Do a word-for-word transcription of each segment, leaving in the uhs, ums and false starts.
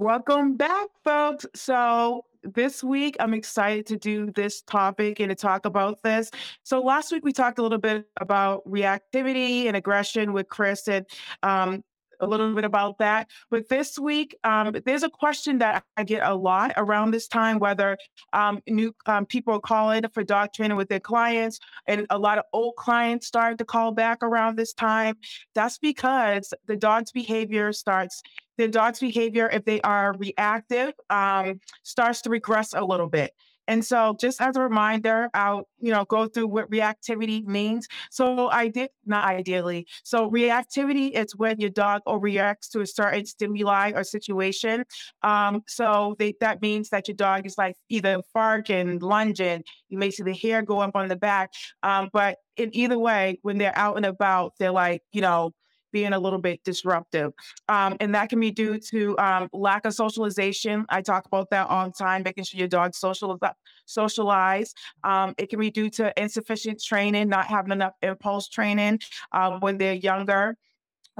Welcome back, folks. So, this week I'm excited to do this topic and to talk about this. So, last week we talked a little bit about reactivity and aggression with Chris and um, a little bit about that. But this week, um, there's a question that I get a lot around this time, whether um, new um, people are calling for dog training with their clients, and a lot of old clients start to call back around this time. That's because the dog's behavior starts, the dog's behavior, if they are reactive, um, starts to regress a little bit. And so just as a reminder, I'll, you know, go through what reactivity means. So I did, not ideally. So reactivity is when your dog overreacts to a certain stimuli or situation. Um, so they, that means that your dog is like either farting, lunging, you may see the hair go up on the back. Um, but in either way, when they're out and about, they're like, you know, being a little bit disruptive. Um, and that can be due to um, lack of socialization. I talk about that all the time, making sure your dog social, socialize. Um, it can be due to insufficient training, not having enough impulse training um, when they're younger.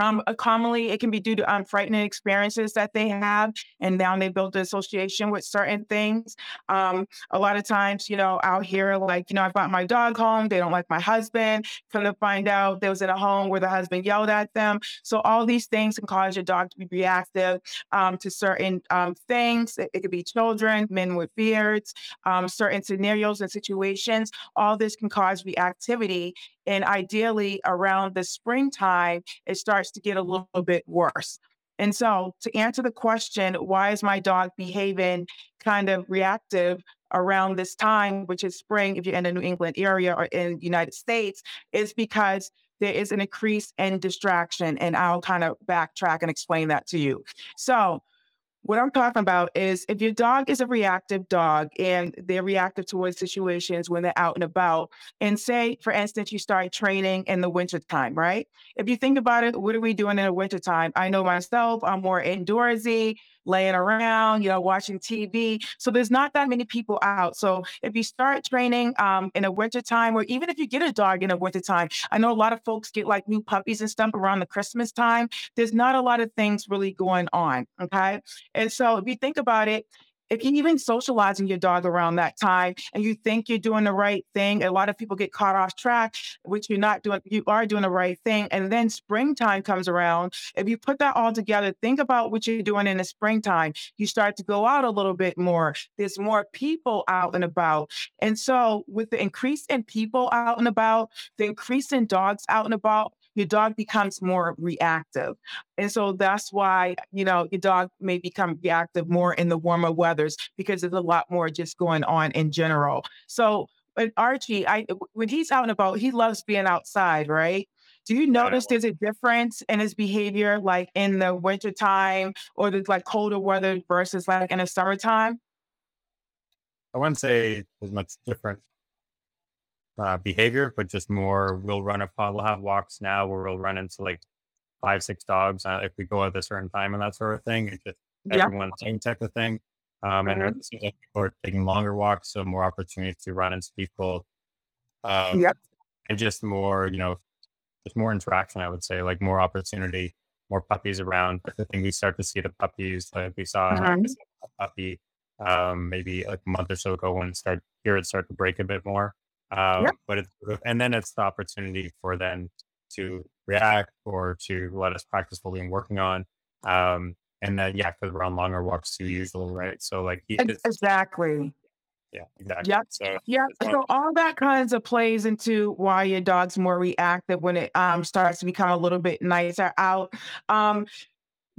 Um, uh, commonly, it can be due to um, frightening experiences that they have, and now they build an association with certain things. Um, a lot of times, you know, out here, like, you know, I brought my dog home, they don't like my husband. Come to find out, they was at a home where the husband yelled at them. So all these things can cause your dog to be reactive um, to certain um, things. It, it could be children, men with beards, um, certain scenarios and situations. All this can cause reactivity. And ideally, around the springtime, it starts to get a little bit worse. And so to answer the question, why is my dog behaving kind of reactive around this time, which is spring, if you're in the New England area or in the United States, is because there is an increase in distraction. And I'll kind of backtrack and explain that to you. So what I'm talking about is if your dog is a reactive dog and they're reactive towards situations when they're out and about, and say, for instance, you start training in the wintertime, right? If you think about it, what are we doing in the wintertime? I know myself, I'm more indoorsy, laying around, you know, watching T V. So there's not that many people out. So if you start training um, in the wintertime, or even if you get a dog in the wintertime, I know a lot of folks get like new puppies and stuff around the Christmas time. There's not a lot of things really going on, okay? And so if you think about it, if you're even socializing your dog around that time and you think you're doing the right thing, a lot of people get caught off track, which you're not doing, you are doing the right thing. And then springtime comes around. If you put that all together, think about what you're doing in the springtime. You start to go out a little bit more. There's more people out and about. And so with the increase in people out and about, the increase in dogs out and about, your dog becomes more reactive. And so that's why, you know, your dog may become reactive more in the warmer weathers because there's a lot more just going on in general. So but Archie, I, when he's out and about, he loves being outside, right? Do you notice there's a difference in his behavior, like in the wintertime or the like colder weather versus like in the summertime? I wouldn't say there's much different Uh, behavior, but just more, we'll run upon, we'll have walks now where we'll run into like five, six dogs uh, if we go at a certain time and that sort of thing. It's just yeah. everyone same type of thing. Um, mm-hmm. And it seems like people are taking longer walks, so more opportunities to run into people. Um, yep. And just more, you know, just more interaction, I would say, like more opportunity, more puppies around. I think we start to see the puppies, like we saw mm-hmm. a puppy um, maybe like a month or so ago when it started, here it started to break a bit more. Um, yep. But it's, and then it's the opportunity for them to react or to let us practice what we've been working on. Um, and then, yeah, because we're on longer walks too usual, right? So like, he, exactly. Yeah, exactly. Yep. So, yep. so all that kinds of plays into why your dog's more reactive when it um, starts to become a little bit nicer out. Um,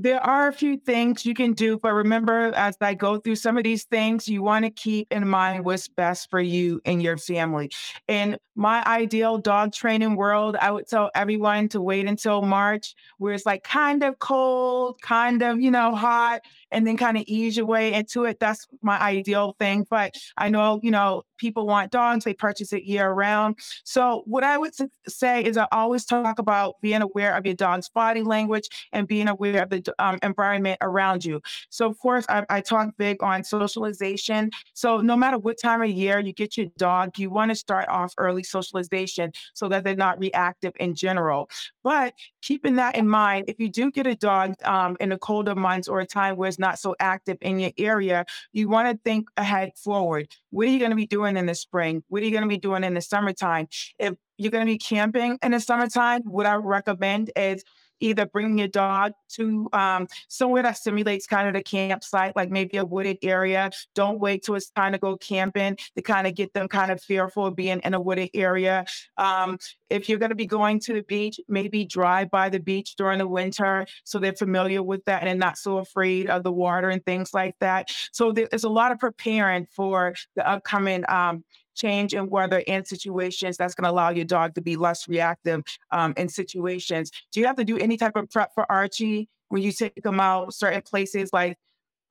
There are a few things you can do, but remember, as I go through some of these things, you want to keep in mind what's best for you and your family. In my ideal dog training world, I would tell everyone to wait until March, where it's like kind of cold, kind of, you know, hot, and then kind of ease your way into it. That's my ideal thing. But I know, you know, people want dogs, they purchase it year round. So what I would say is I always talk about being aware of your dog's body language and being aware of the um, environment around you. So of course, I, I talk big on socialization. So no matter what time of year you get your dog, you want to start off early socialization so that they're not reactive in general. But keeping that in mind, if you do get a dog um, in the colder months or a time where it's not so active in your area, you want to think ahead forward. What are you going to be doing in the spring? What are you going to be doing in the summertime? If you're going to be camping in the summertime, what I recommend is either bringing your dog to um, somewhere that simulates kind of the campsite, like maybe a wooded area. Don't wait till it's time to go camping to kind of get them kind of fearful of being in a wooded area. Um, if you're going to be going to the beach, maybe drive by the beach during the winter so they're familiar with that and not so afraid of the water and things like that. So there's a lot of preparing for the upcoming um change in weather and situations that's going to allow your dog to be less reactive um, in situations. Do you have to do any type of prep for Archie when you take him out certain places? Like,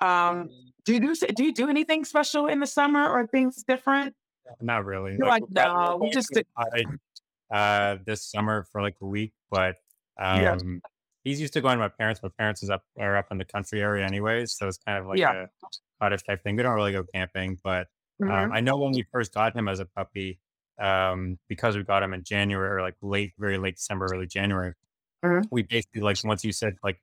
um, do you do do you do anything special in the summer or things different? Not really. You're like, like no, we just I, uh, this summer for like a week, but um, yeah. He's used to going to my parents. My parents is up are up in the country area anyways, so it's kind of like yeah. a cottage type thing. We don't really go camping, but. Mm-hmm. Um, I know when we first got him as a puppy, um, because we got him in January, or like late, very late December, early January, mm-hmm. we basically like, once you said like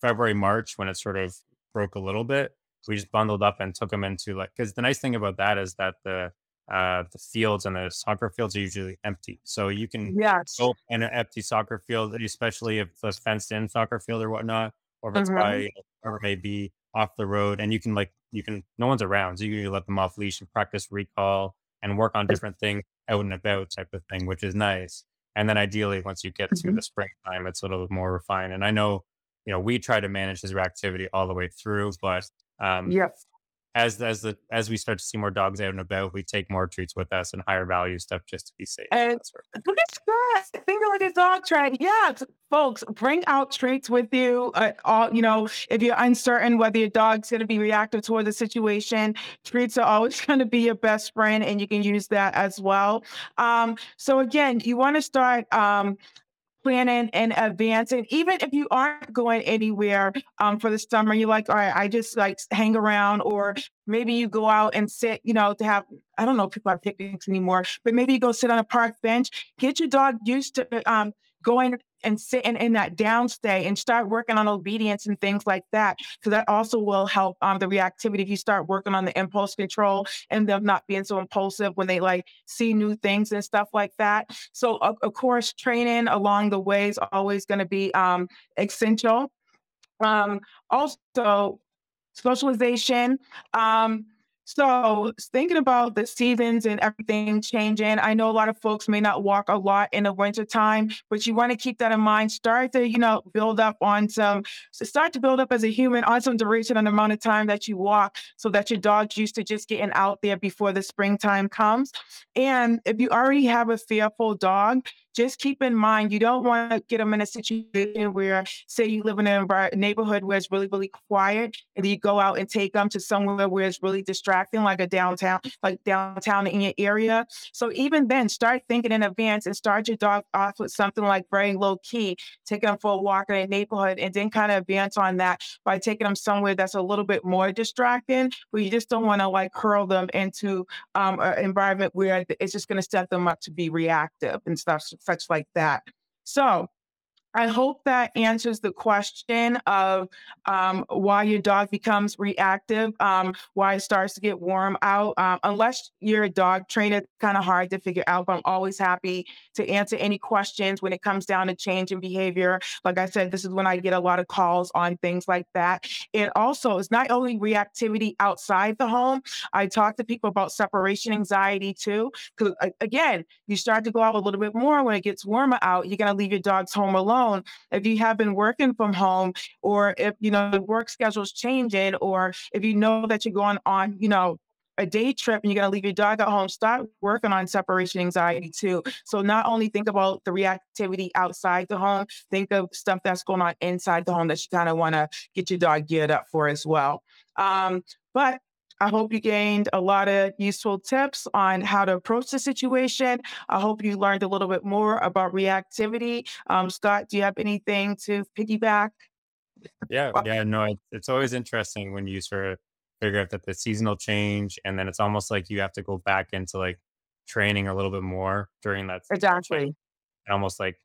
February, March, when it sort of broke a little bit, we just bundled up and took him into like, cause the nice thing about that is that the, uh, the fields and the soccer fields are usually empty. So you can yes. go in an empty soccer field, especially if it's a fenced in soccer field or whatnot, or if it's mm-hmm. by, or it may be off the road, and you can like, You can, no one's around. So you can let them off leash and practice recall and work on different things out and about type of thing, which is nice. And then ideally, once you get mm-hmm. to the springtime, it's a little more refined. And I know, you know, we try to manage his reactivity all the way through, but um, yes. as, as the, as we start to see more dogs out and about, we take more treats with us and higher value stuff just to be safe. And look at that. Think like a dog track. Yeah. Folks, bring out treats with you. Uh, all you know, if you're uncertain whether your dog's going to be reactive towards the situation, treats are always going to be your best friend, and you can use that as well. Um, so again, you want to start um, planning in advance, and even if you aren't going anywhere um, for the summer, you're like, all right, I just like hang around, or maybe you go out and sit, you know, to have. I don't know if people have picnics anymore, but maybe you go sit on a park bench. Get your dog used to um, going. And sitting in that downstay and start working on obedience and things like that. So that also will help um, the reactivity if you start working on the impulse control and them not being so impulsive when they like see new things and stuff like that. So of, of course, training along the way is always going to be um, essential. Um, also, socialization. Um, So thinking about the seasons and everything changing, I know a lot of folks may not walk a lot in the wintertime, but you want to keep that in mind. Start to, you know, build up on some, so start to build up as a human on some duration and amount of time that you walk so that your dog's used to just getting out there before the springtime comes. And if you already have a fearful dog, just keep in mind, you don't want to get them in a situation where, say you live in a neighborhood where it's really, really quiet, and you go out and take them to somewhere where it's really distracting, like a downtown, like downtown in your area. So even then, start thinking in advance and start your dog off with something like very low key, taking them for a walk in a neighborhood, and then kind of advance on that by taking them somewhere that's a little bit more distracting, where you just don't want to like hurl them into um, an environment where it's just going to set them up to be reactive and stuff. Such like that. So I hope that answers the question of um, why your dog becomes reactive, um, why it starts to get warm out. Um, unless you're a dog trainer, it's kind of hard to figure out, but I'm always happy to answer any questions when it comes down to change in behavior. Like I said, this is when I get a lot of calls on things like that. It also is not only reactivity outside the home. I talk to people about separation anxiety too, because again, you start to go out a little bit more when it gets warmer out. You're going to leave your dogs home alone. If you have been working from home, or if, you know, the work schedule's changing, or if you know that you're going on, you know, a day trip and you're going to leave your dog at home, start working on separation anxiety too. So not only think about the reactivity outside the home, think of stuff that's going on inside the home that you kind of want to get your dog geared up for as well. Um, but I hope you gained a lot of useful tips on how to approach the situation. I hope you learned a little bit more about reactivity. Um, Scott, do you have anything to piggyback? Yeah. Yeah. No, it, it's always interesting when you sort of figure out that the seasonal change, and then it's almost like you have to go back into like training a little bit more during that season. Like, Exactly. and almost like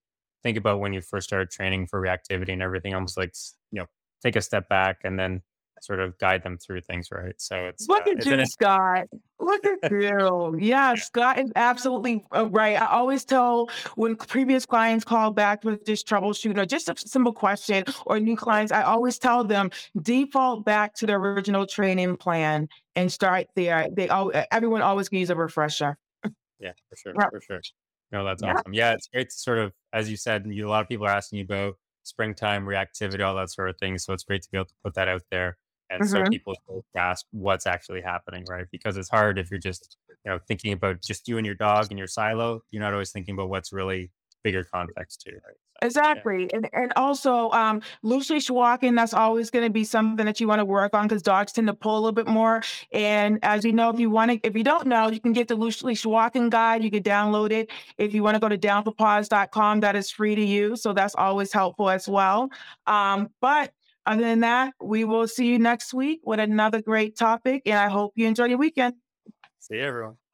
think about when you first started training for reactivity and everything, almost like, s- you know, take a step back and then sort of guide them through things. Right. So it's, Look uh, at it's an, you, Scott. Look at you. Yeah, Scott is absolutely uh, right. I always tell when previous clients call back with this troubleshoot or just a simple question or new clients, I always tell them default back to the original training plan and start there. They all everyone always needs a refresher. yeah, for sure. Right. For sure. No, that's Yeah. awesome. Yeah. It's great to sort of, as you said, you, a lot of people are asking you about springtime reactivity, all that sort of thing. So it's great to be able to put that out there. And so Mhm. people will grasp what's actually happening, right? Because it's hard if you're just, you know, thinking about just you and your dog and your silo. You're not always thinking about what's really bigger context too, right? So yeah, Exactly. And and also um loose leash walking, that's always going to be something that you want to work on because dogs tend to pull a little bit more. And as you know, if you want to if you don't know, you can get the loose leash walking guide. You can download it. If you want to go to down for paws dot com, that is free to you. So that's always helpful as well. Um, but other than that, we will see you next week with another great topic. And I hope you enjoy your weekend. see everyone.